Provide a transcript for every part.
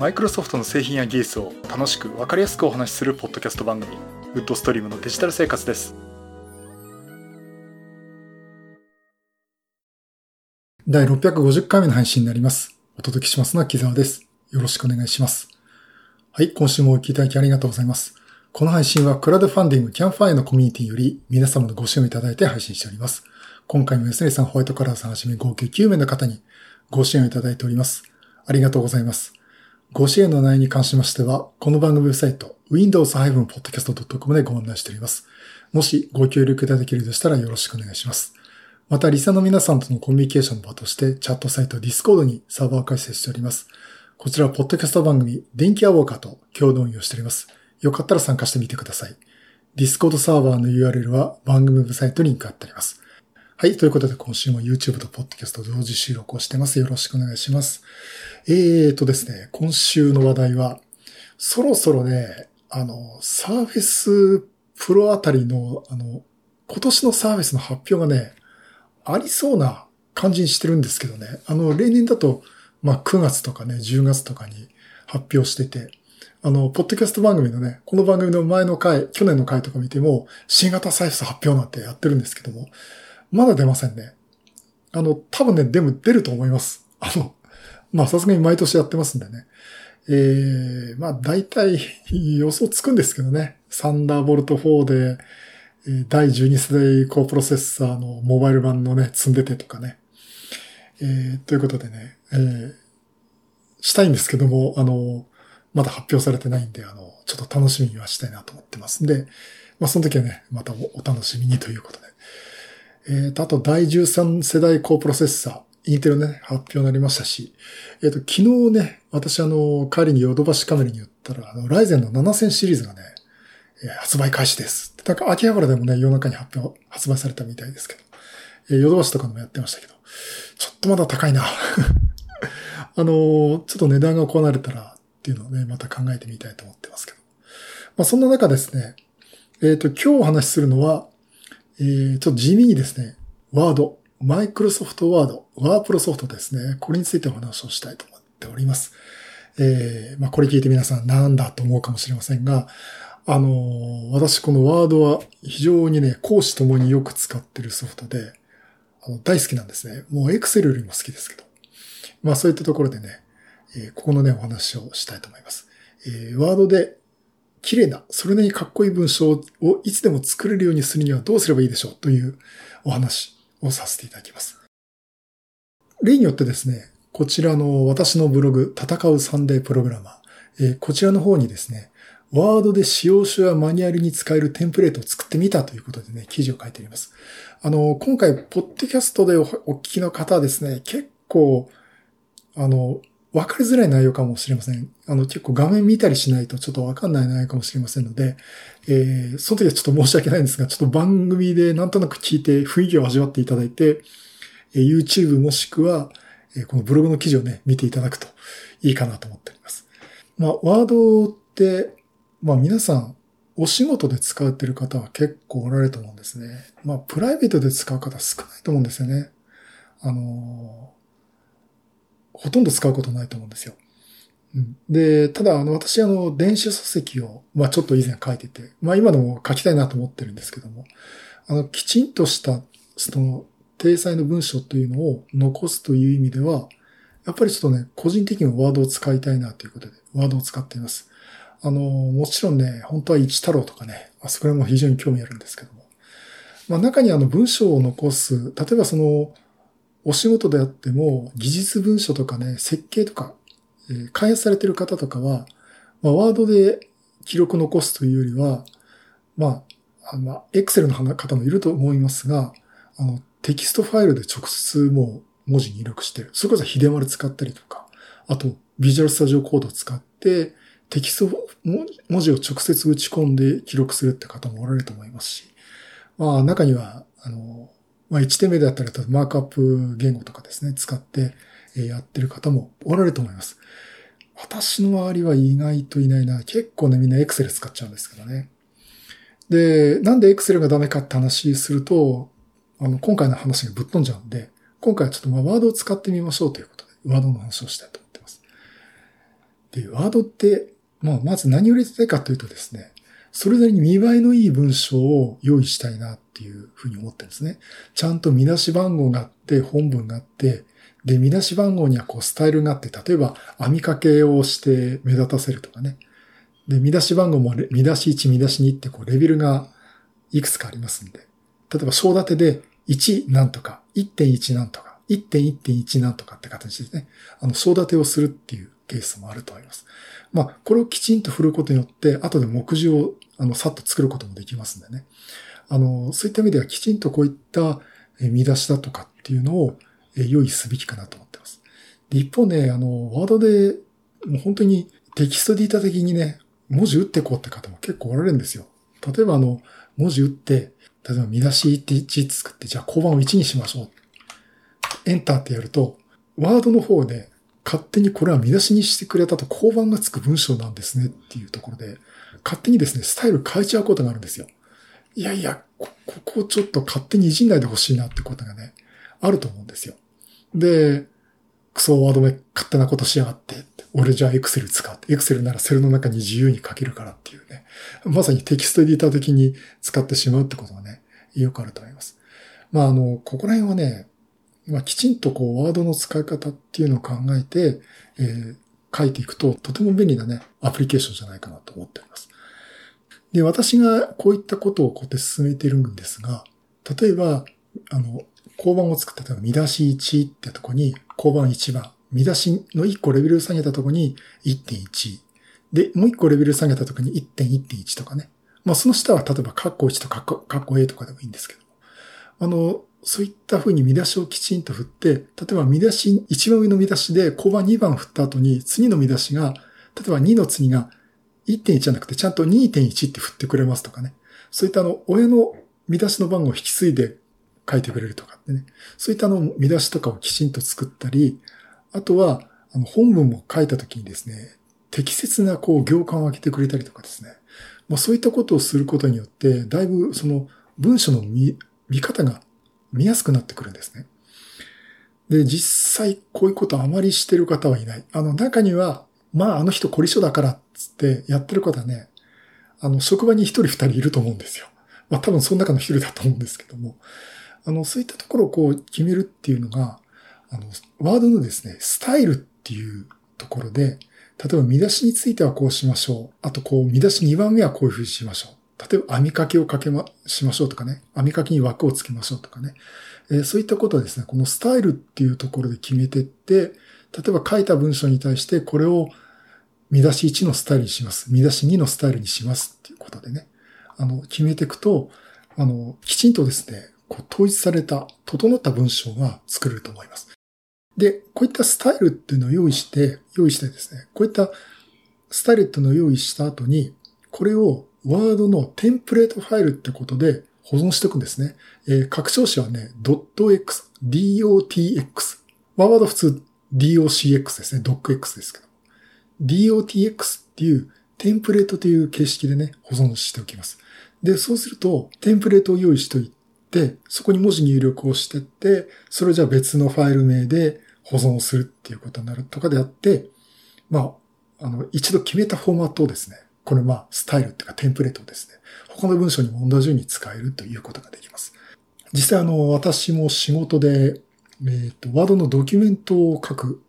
マイクロソフトの製品や技術を楽しく分かりやすくお話しするポッドキャスト番組、ウッドストリームのデジタル生活です。第650回目の配信になります。お届けしますのは木澤です。よろしくお願いします。はい、今週もお聞きいただきありがとうございます。この配信はクラウドファンディングキャンファイのコミュニティより皆様のご支援をいただいて配信しております。今回も安根さん、ホワイトカラーさんはじめ合計9名の方にご支援をいただいております。ありがとうございます。ご支援の内容に関しましては、この番組ウェブサイト windows-podcast.com でご案内しております。もしご協力いただけるとしたらよろしくお願いします。また、リサの皆さんとのコミュニケーションの場として、チャットサイト Discord にサーバーを開設しております。こちらは、ポッドキャスト番組、電気アウォーカーと共同運用しております。よかったら参加してみてください。Discord サーバーの URL は番組ウェブサイトにリンクが貼ってあります。はい、ということで今週も YouTube と Podcast 同時収録をしてます。よろしくお願いします。ですね、今週の話題は、そろそろね、Surface Pro あたりの、今年の Surface の発表がね、ありそうな感じにしてるんですけどね。例年だと、9月とかね、10月とかに発表してて、ポッドキャスト番組のね、この番組の前の回、去年の回とか見ても、新型サイフス発表なんてやってるんですけども、まだ出ませんね。多分ね、でも出ると思います。さすがに毎年やってますんでね。大体予想つくんですけどね。サンダーボルト4で、第12世代高プロセッサーのモバイル版のね、積んでてとかね。ということでね、したいんですけども、まだ発表されてないんで、ちょっと楽しみにはしたいなと思ってますんで、その時はね、またお楽しみにということで。あと、第13世代高プロセッサー、インテルのね、発表になりましたし、昨日ね、私帰りにヨドバシカメラに寄ったら、Ryzen の7000シリーズがね、発売開始です。なんか秋葉原でもね、夜中に発売されたみたいですけど、ヨドバシとかでもやってましたけど、ちょっとまだ高いな。ちょっと値段が壊れたらっていうのをね、また考えてみたいと思ってますけど。そんな中ですね、今日お話しするのは、ちょっと地味にですね、ワード、マイクロソフトワード、ワープロソフトですね、これについてお話をしたいと思っております。これ聞いて皆さんなんだと思うかもしれませんが、私このワードは非常にね、公私ともによく使ってるソフトで、大好きなんですね。もうエクセルよりも好きですけど。そういったところでね、ここのね、お話をしたいと思います。ワードで綺麗な、それなりにかっこいい文章をいつでも作れるようにするにはどうすればいいでしょうというお話をさせていただきます。例によってですね、こちらの私のブログ、戦うサンデープログラマー、こちらの方にですね、ワードで使用書やマニュアルに使えるテンプレートを作ってみたということでね、記事を書いております。今回、ポッドキャストでお聞きの方はですね、結構、わかりづらい内容かもしれません。結構画面見たりしないとちょっとわかんない内容かもしれませんので、その時はちょっと申し訳ないんですが、ちょっと番組でなんとなく聞いて雰囲気を味わっていただいて、YouTube もしくは、このブログの記事をね、見ていただくといいかなと思っております。ワードって、皆さん、お仕事で使ってる方は結構おられると思うんですね。プライベートで使う方少ないと思うんですよね。ほとんど使うことないと思うんですよ。で、ただ、私、電子書籍を、ちょっと以前書いてて、今でも書きたいなと思ってるんですけども、きちんとした、その、体裁の文章というのを残すという意味では、やっぱりちょっとね、個人的にもワードを使いたいなということで、ワードを使っています。もちろんね、本当は一太郎とかね、そこらも非常に興味あるんですけども。中に文章を残す、例えばお仕事であっても、技術文書とかね、設計とか、開発されている方とかは、ワードで記録残すというよりは、エクセルの方もいると思いますが、テキストファイルで直接もう文字に入力してる。それこそ秀丸使ったりとか、あと、ビジュアルスタジオコードを使って、テキスト文字を直接打ち込んで記録するって方もおられると思いますし、中には、HTML だったりとマークアップ言語とかですね、使ってやってる方もおられると思います。私の周りは意外といないな。結構ね、みんな Excel 使っちゃうんですけどね。で、なんで Excel がダメかって話すると、今回の話がぶっ飛んじゃうんで、今回はちょっとワードを使ってみましょうということで、ワードの話をしたいと思います。で、ワードって、まあ、まず何を入れたいかというとですね、それぞれに見栄えのいい文章を用意したいなっていうふうに思ってるんですね。ちゃんと見出し番号があって、本文があって、で、見出し番号にはこうスタイルがあって、例えば編み掛けをして目立たせるとかね。で、見出し番号も見出し1、見出し2ってこうレベルがいくつかありますんで。例えば章立てで1なんとか、1.1 なんとか、1.1.1 なんとかって形ですね。章立てをするっていうケースもあると思います。まあ、これをきちんと振ることによって、後で目次をさっと作ることもできますんでね。そういった意味ではきちんとこういった見出しだとかっていうのを用意すべきかなと思ってます。で、一方ね、ワードで、もう本当にテキストデータ的にね、文字打ってこうって方も結構おられるんですよ。例えば文字打って、例えば見出し1作って、じゃあ交番を1にしましょう。エンターってやると、ワードの方で勝手にこれは見出しにしてくれたと交番がつく文章なんですねっていうところで、勝手にですね、スタイル変えちゃうことがあるんですよ。いやいや、ここちょっと勝手にいじんないでほしいなってことがね、あると思うんですよ。で、クソワードめ勝手なことしやがって、俺じゃあエクセル使って、エクセルならセルの中に自由に書けるからっていうね、まさにテキストエディター的に使ってしまうってことがね、よくあると思います。まあここら辺はね、きちんとこうワードの使い方っていうのを考えて、書いていくととても便利なね、アプリケーションじゃないかなと思っております。で、私がこういったことをこうやって進めているんですが、例えば、交番を作った、例えば見出し1ってとこに、交番1番。見出しの1個レベル下げたとこに 1.1。で、もう1個レベル下げたとこに 1.1.1 とかね。まあ、その下は例えばカッコ1とカッコ A とかでもいいんですけども。そういった風に見出しをきちんと振って、例えば見出し、一番上の見出しで交番2番振った後に、次の見出しが、例えば2の次が 1.1 じゃなくてちゃんと 2.1 って振ってくれますとかね。そういった親の見出しの番号を引き継いで書いてくれるとかってね。そういった見出しとかをきちんと作ったり、あとは、本文も書いたときにですね、適切なこう行間を空けてくれたりとかですね。まあ、そういったことをすることによって、だいぶその文章の見方が見やすくなってくるんですね。で、実際こういうことあまりしてる方はいない。中には、まあ人凝り性だからっつってやってる方ね、職場に一人二人いると思うんですよ。まあ多分その中の一人だと思うんですけども、そういったところをこう決めるっていうのが、ワードのですね、スタイルっていうところで、例えば見出しについてはこうしましょう。あとこう見出し2番目はこういう風にしましょう。例えば編み掛けをしましょうとかね。編み掛けに枠をつけましょうとかね。そういったことはですね、このスタイルっていうところで決めてって、例えば書いた文章に対してこれを見出し1のスタイルにします。見出し2のスタイルにしますっていうことでね。決めていくと、きちんとですね、こう統一された、整った文章が作れると思います。で、こういったスタイルっていうのを用意してですね、こういったスタイルっていうのを用意した後に、これをワードのテンプレートファイルってことで保存しておくんですね。拡張子はね、.x、dotx。ワード普通 docx ですね、docx ですけど。dotx っていうテンプレートという形式でね、保存しておきます。で、そうすると、テンプレートを用意しておいて、そこに文字入力をしてって、それじゃ別のファイル名で保存をするっていうことになるとかであって、まあ、一度決めたフォーマットをですね、これスタイルっていうかテンプレートをですね、他の文章にも同じように使えるということができます。実際私も仕事で、ワードのドキュメントを書く。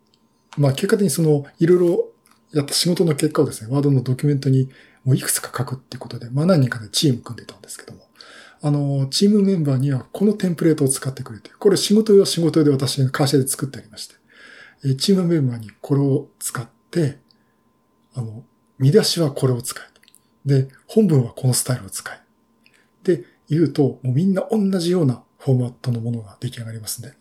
まあ結果的にいろいろやった仕事の結果をですね、ワードのドキュメントにもういくつか書くっていうことで、まあ何人かでチーム組んでたんですけども、チームメンバーにはこのテンプレートを使ってくれて、これ仕事用は仕事用で私の会社で作ってありまして、チームメンバーにこれを使って、見出しはこれを使え。で、本文はこのスタイルを使え。で、言うと、もうみんな同じようなフォーマットのものが出来上がりますんで、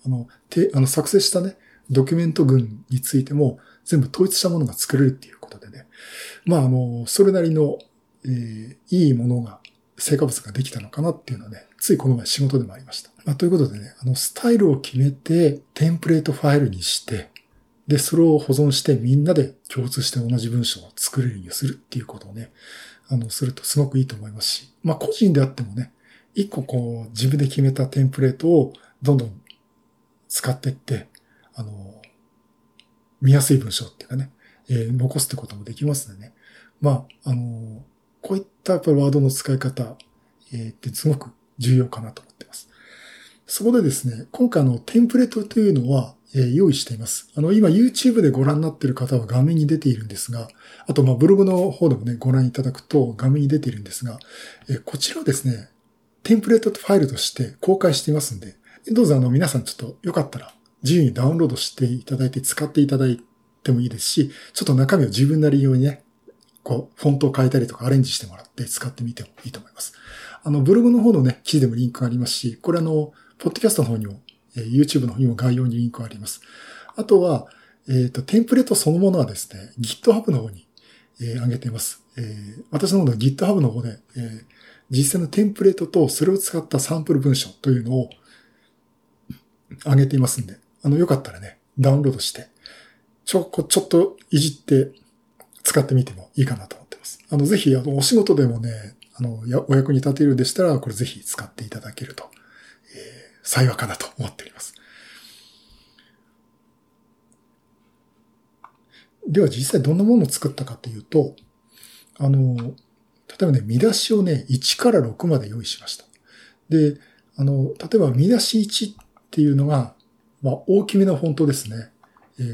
作成したね、ドキュメント群についても全部統一したものが作れるっていうことでね。まあ、それなりの、いいものが、成果物ができたのかなっていうのはね、ついこの前仕事でもありました。まあ、ということでね、スタイルを決めて、テンプレートファイルにして、で、それを保存してみんなで共通して同じ文章を作れるようにするっていうことをね、するとすごくいいと思いますし、まあ個人であってもね、一個こう自分で決めたテンプレートをどんどん使っていって、見やすい文章っていうかね、残すってこともできますのでね。まあ、こういったやっぱりワードの使い方、ってすごく重要かなと思っています。そこでですね、今回テンプレートというのは、用意しています。今 YouTube でご覧になっている方は画面に出ているんですが、あとまあブログの方でもね、ご覧いただくと画面に出ているんですが、こちらをですね、テンプレートファイルとして公開していますんで、どうぞ皆さんちょっとよかったら自由にダウンロードしていただいて使っていただいてもいいですし、ちょっと中身を自分なり用にね、こう、フォントを変えたりとかアレンジしてもらって使ってみてもいいと思います。ブログの方のね、記事でもリンクがありますし、これポッドキャストの方にも、YouTube の方にも概要にリンクがあります。あとは、テンプレートそのものはですね、GitHub の方に、上げています。私の方の GitHub の方で、実際のテンプレートとそれを使ったサンプル文章というのを上げていますんで、よかったらね、ダウンロードして、ちょっといじって使ってみてもいいかなと思ってます。ぜひ、お仕事でもね、お役に立てるでしたら、これぜひ使っていただけると、幸いかなと思っております。では実際どんなものを作ったかというと、例えばね、見出しをね、1から6まで用意しました。で、例えば見出し1っていうのが、まあ、大きめのフォントですね。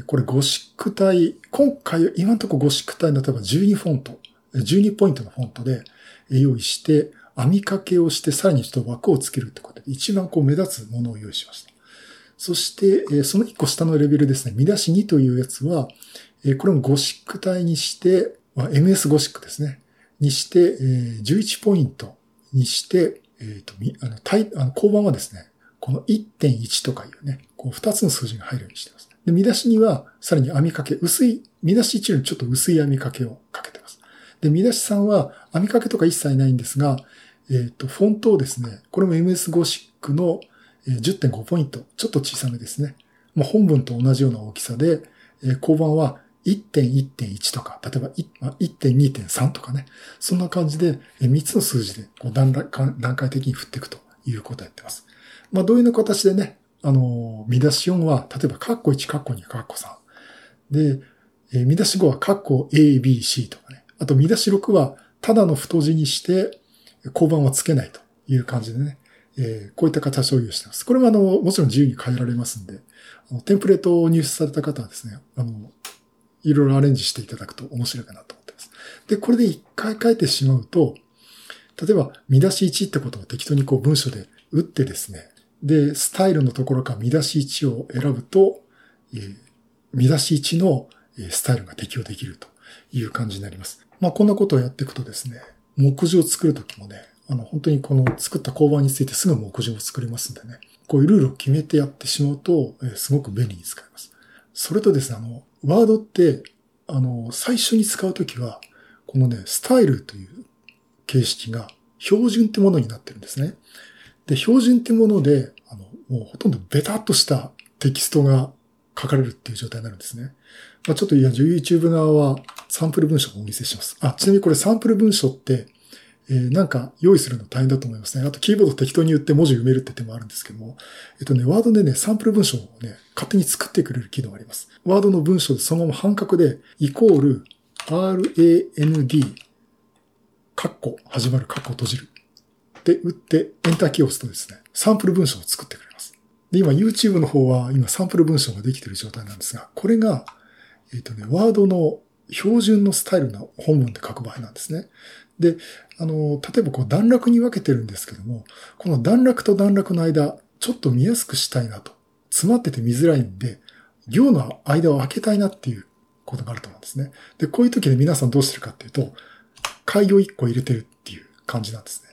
これゴシック体、今回、今のところゴシック体の例えば12フォント、12ポイントのフォントで用意して、網掛けをして、さらにちょっと枠をつけるってことで、一番こう目立つものを用意しました。そして、その1個下のレベルですね、見出し2というやつは、これもゴシック体にして、MS ゴシックですね、にして、11ポイントにして、交番はですね、この 1.1 とかいうね、こう2つの数字が入るようにしています。で、見出しには、さらに網掛け、見出し1よりちょっと薄い網掛けをかけてます。で、見出し3は、網掛けとか一切ないんですが、フォントをですね、これも MS ゴシックの 10.5 ポイント、ちょっと小さめですね。まあ、本文と同じような大きさで、交番は 1.1.1 とか、例えば 1.2.3 とかね、そんな感じで3つの数字でこう段階的に振っていくということをやってます。まあ、どういうの形でね、見出し4は、例えば、カッコ1、カッコ2、カッコ3。で、見出し5は、カッコ A、B、C とかね。あと、見出し6は、ただの太字にして、交番はつけないという感じでね、こういった形を用意しています。これももちろん自由に変えられますんで、テンプレートを入手された方はですね、いろいろアレンジしていただくと面白いかなと思っています。で、これで一回書いてしまうと、例えば、見出し1ってことを適当にこう文章で打ってですね、で、スタイルのところから見出し1を選ぶと、見出し1のスタイルが適用できるという感じになります。まあ、こんなことをやっていくとですね、目次を作るときもね、本当にこの作った交番についてすぐ目次を作れますんでね、こういうルールを決めてやってしまうと、すごく便利に使えます。それとですね、ワードって、最初に使うときは、このね、スタイルという形式が標準ってものになってるんですね。で、標準ってもので、もうほとんどベタっとしたテキストが書かれるっていう状態になるんですね。まあ、ちょっとYouTube 側はサンプル文章をお見せします。あ、ちなみにこれサンプル文章って、なんか用意するの大変だと思いますね。あとキーボード適当に打って文字埋めるって手もあるんですけども、ワードでね、サンプル文章をね、勝手に作ってくれる機能があります。ワードの文章でそのまま半角で、イコール、RAND、カッコ、始まる、カッコ閉じる。で、打って、エンターキーを押すとですね、サンプル文章を作ってくれます。で、今、YouTube の方は、今、サンプル文章ができている状態なんですが、これが、ワードの標準のスタイルの本文で書く場合なんですね。で、例えば、こう、段落に分けてるんですけども、この段落と段落の間、ちょっと見やすくしたいなと。詰まってて見づらいんで、行の間を空けたいなっていうことがあると思うんですね。で、こういう時で皆さんどうしてるかっていうと、改行1個入れてるっていう感じなんですね。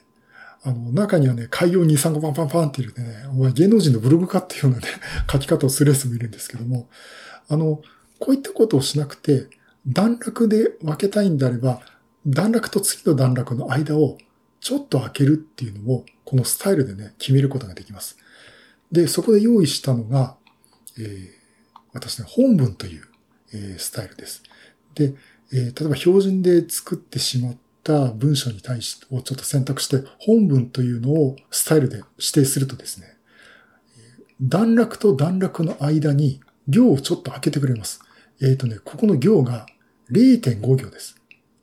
中にはね、改行2、3個パンパンパンっていうね、お前芸能人のブログかっていうようなね、書き方をするやつもいるんですけども、こういったことをしなくて、段落で分けたいんであれば、段落と次の段落の間をちょっと開けるっていうのを、このスタイルでね、決めることができます。で、そこで用意したのが、私ね、本文という、スタイルです。で、例えば標準で作ってしまって、文章に対してをちょっと選択して本文というのをスタイルで指定するとですね、段落と段落の間に行をちょっと開けてくれます。ここの行が0.5 行です。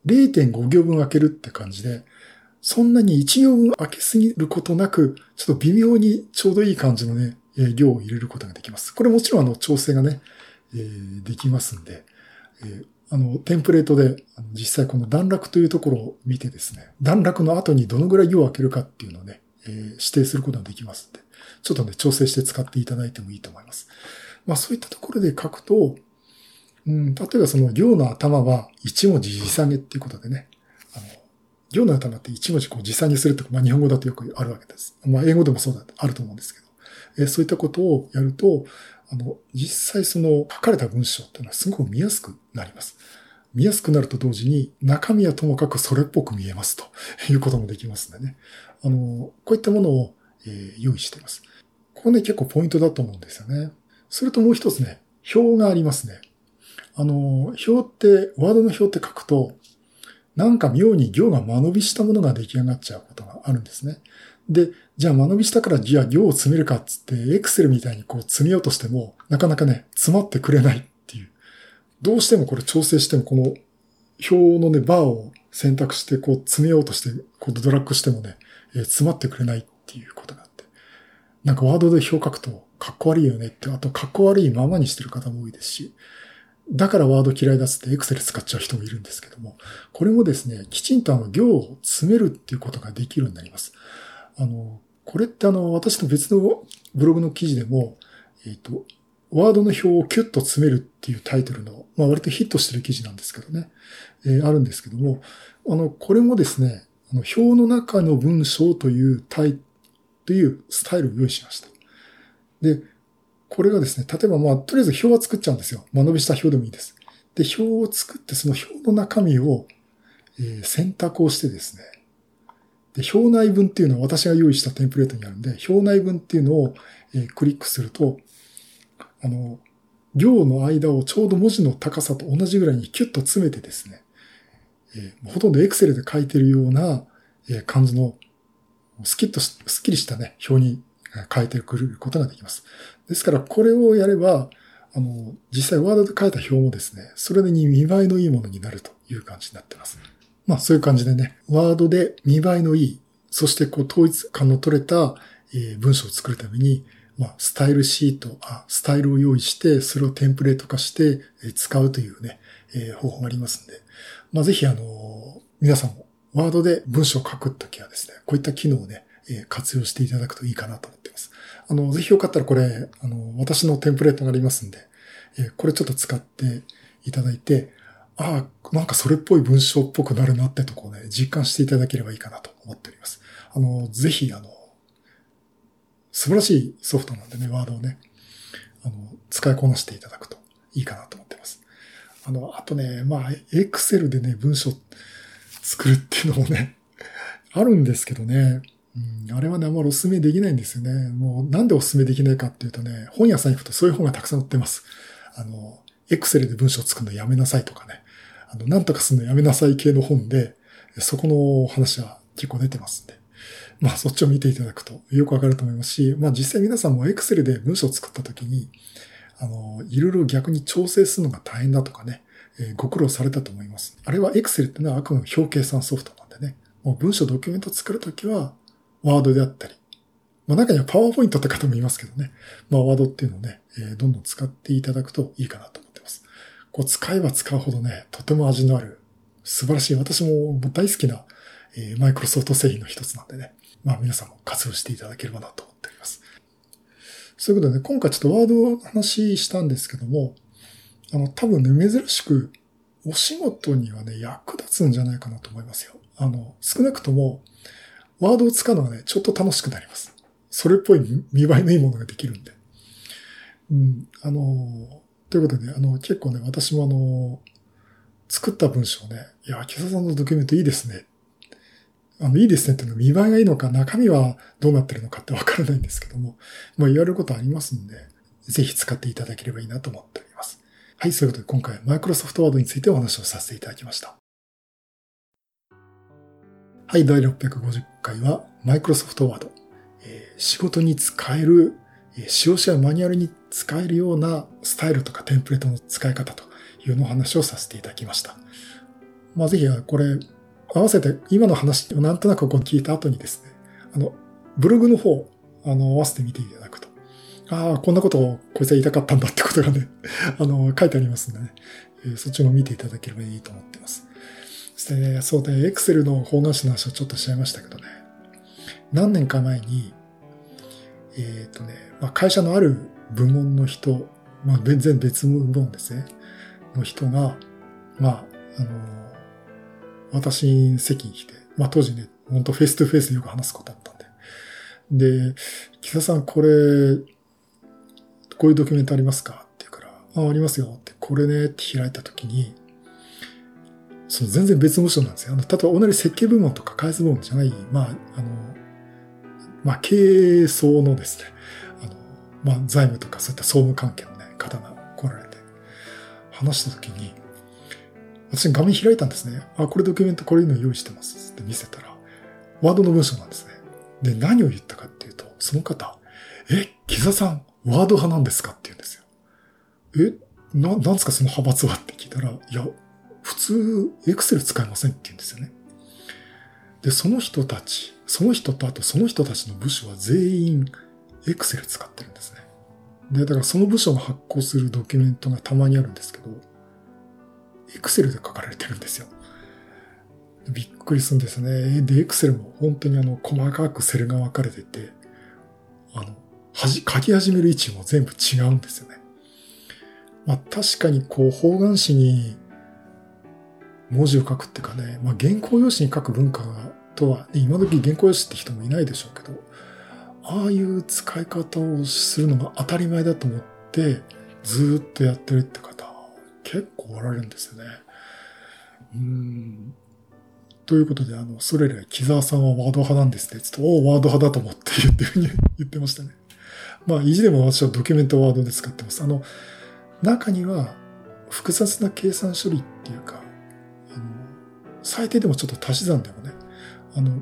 0.5 行分開けるって感じで、そんなに1行分開けすぎることなく、ちょっと微妙にちょうどいい感じのね、量を入れることができます。これもちろん調整がね、できますんで、テンプレートで実際この段落というところを見てですね、段落の後にどのぐらい行を開けるかっていうのをね、指定することができますんで、ちょっとね、調整して使っていただいてもいいと思います。まあそういったところで書くと、例えばその行の頭は1文字字下げっていうことでね、行の頭って1文字こう字下げするとか、まあ日本語だとよくあるわけです。まあ英語でもそうだってあると思うんですけど、そういったことをやると、実際その書かれた文章っていうのはすごく見やすくなります。見やすくなると同時に中身はともかくそれっぽく見えますということもできますんでね。こういったものを用意しています。ここね結構ポイントだと思うんですよね。それともう一つね、表がありますね。表って、ワードの表って書くと、なんか妙に行が間延びしたものが出来上がっちゃうことがあるんですね。で、じゃあ間延びしたからじゃあ行を詰めるかっつって、Excel みたいにこう詰めようとしても、なかなかね、詰まってくれないっていう。どうしてもこれ調整しても、この表のね、バーを選択してこう詰めようとして、こうドラッグしてもね、詰まってくれないっていうことがあって。なんかワードで表書くと、かっこ悪いよねって、あとかっこ悪いままにしてる方も多いですし、だからワード嫌いだっつってエクセル使っちゃう人もいるんですけども、これもですね、きちんと行を詰めるっていうことができるようになります。これって私の別のブログの記事でも、ワードの表をキュッと詰めるっていうタイトルの、まあ割とヒットしてる記事なんですけどね、あるんですけども、これもですね、表の中の文章というスタイルを用意しました。で、これがですね、例えばまあ、とりあえず表は作っちゃうんですよ。間延びした表でもいいです。で、表を作って、その表の中身を、選択をしてですね。で、表内文っていうのは私が用意したテンプレートにあるんで、表内文っていうのを、クリックすると、行の間をちょうど文字の高さと同じぐらいにキュッと詰めてですね、ほとんど Excel で書いてるような、感じの、スッキリしたね、表に変えてくることができます。ですから、これをやれば、実際ワードで書いた表もですね、それに見栄えのいいものになるという感じになっています。まあ、そういう感じでね、ワードで見栄えのいい、そしてこう統一感の取れた文章を作るために、まあ、スタイルを用意して、それをテンプレート化して使うというね、方法がありますんで、まあ、ぜひ皆さんもワードで文章を書くときはですね、こういった機能をね、活用していただくといいかなと思っています。ぜひよかったらこれ、私のテンプレートがありますんで、これちょっと使っていただいて、ああ、なんかそれっぽい文章っぽくなるなってとこをね、実感していただければいいかなと思っております。ぜひ、素晴らしいソフトなんでね、ワードをね、使いこなしていただくといいかなと思っています。あとね、まあ、Excel でね、文章作るっていうのもね、あるんですけどね、あれはね、あんまりお勧めできないんですよね。もう、なんでお勧めできないかっていうとね、本屋さん行くとそういう本がたくさん売ってます。エクセルで文章作るのやめなさいとかね。なんとかするのやめなさい系の本で、そこの話は結構出てますんで。まあ、そっちを見ていただくとよくわかると思いますし、まあ実際皆さんもエクセルで文章を作った時に、いろいろ逆に調整するのが大変だとかね、ご苦労されたと思います。あれはエクセルってのはあくまで表計算ソフトなんでね、もう文章ドキュメント作るときは、ワードであったり。まあ中にはパワーポイントって方もいますけどね。まあワードっていうのをね、どんどん使っていただくといいかなと思ってます。こう使えば使うほどね、とても味のある、素晴らしい、私も大好きな、マイクロソフト製品の一つなんでね。まあ皆さんも活用していただければなと思っております。そういうことでね、今回ちょっとワードを話したんですけども、多分ね、珍しくお仕事にはね、役立つんじゃないかなと思いますよ。少なくとも、ワードを使うのがね、ちょっと楽しくなります。それっぽい見栄えのいいものができるんで。ということでね、結構ね、私も作った文章をね、いや、木澤さんのドキュメントいいですね。いいですねっていうのは見栄えがいいのか、中身はどうなってるのかってわからないんですけども、まあ言われることありますんで、ぜひ使っていただければいいなと思っております。はい、そういうことで今回、マイクロソフトワードについてお話をさせていただきました。はい、第650回はマイクロソフトワード。仕事に使える、使用者やマニュアルに使えるようなスタイルとかテンプレートの使い方というの話をさせていただきました。まあ、ぜひこれ合わせて今の話をなんとなくこう聞いた後にですね、ブログの方合わせて見ていただくと、ああこんなことをこいつは言いたかったんだってことがね書いてありますんでね、そっちも見ていただければいいと思っています。そしてね、そうね、Excel の方眼紙の話をちょっとしちゃいましたけどね、何年か前に会社のある部門の人、まあ全然別部門ですねの人が私に席に来て、まあ当時ね、本当フェイストゥフェイスでよく話すことだったんで、で、木田さんこれこういうドキュメントありますかって言うから、あありますよってこれねって開いたときに、その全然別部署なんですよ。例えば同じ設計部門とか開発部門じゃない、まあ経営層のですね、財務とかそういった総務関係のね、方が来られて、話したときに、私画面開いたんですね。あ、これドキュメントこれいうの用意してますって見せたら、ワードの文章なんですね。で、何を言ったかっていうと、その方、木田さん、ワード派なんですかって言うんですよ。なんすかその派閥はって聞いたら、いや、普通、エクセル使いませんって言うんですよね。で、その人たちの部署は全員、エクセル使ってるんですね。で、だからその部署が発行するドキュメントがたまにあるんですけど、エクセルで書かれてるんですよ。びっくりするんですね。で、エクセルも本当に細かくセルが分かれてて、書き始める位置も全部違うんですよね。まあ確かに方眼紙に文字を書くっていうかね、まあ原稿用紙に書く文化とは、ね、今時原稿用紙って人もいないでしょうけど、ああいう使い方をするのが当たり前だと思ってずっとやってるって方結構おられるんですよね。ということでそれ以来木沢さんはワード派なんですね。ちょっとワード派だと思って言ってるふうに言ってましたね。まあ意地でも私はドキュメントワードで使ってます。中には複雑な計算処理っていうか、最低でもちょっと足し算でもね。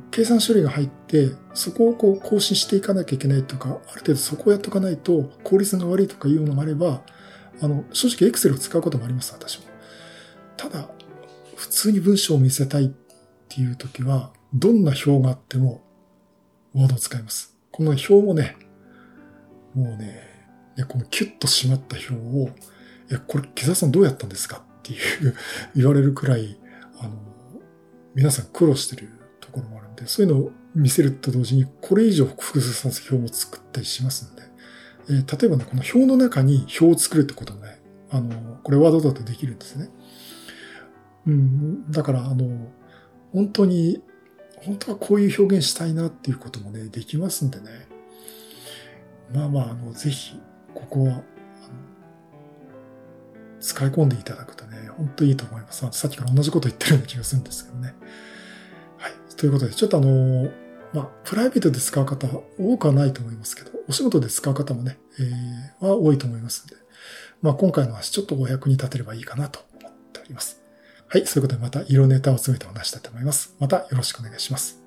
計算処理が入って、そこを更新していかなきゃいけないとか、ある程度そこをやっとかないと効率が悪いとかいうのもあれば、正直 Excel を使うこともあります、私も。ただ、普通に文章を見せたいっていうときは、どんな表があっても、Word を使います。この表もね、もうね、このキュッと締まった表を、いや、これ、木澤さんどうやったんですかっていう、言われるくらい、皆さん苦労してる。ところもあるんで、そういうのを見せると同時にこれ以上複雑な表を作ったりしますんで、例えばね、この表の中に表を作るってこともね、これワードだとできるんですね。だから本当はこういう表現したいなっていうこともね、できますんでね。ぜひここは使い込んでいただくとね、本当にいいと思います。さっきから同じこと言ってるような気がするんですけどね。ということで、ちょっとプライベートで使う方は多くはないと思いますけど、お仕事で使う方もね、は多いと思いますので、今回の話ちょっとお役に立てればいいかなと思っております。はい、そういうことでまた色ネタを詰めてお話したいと思います。またよろしくお願いします。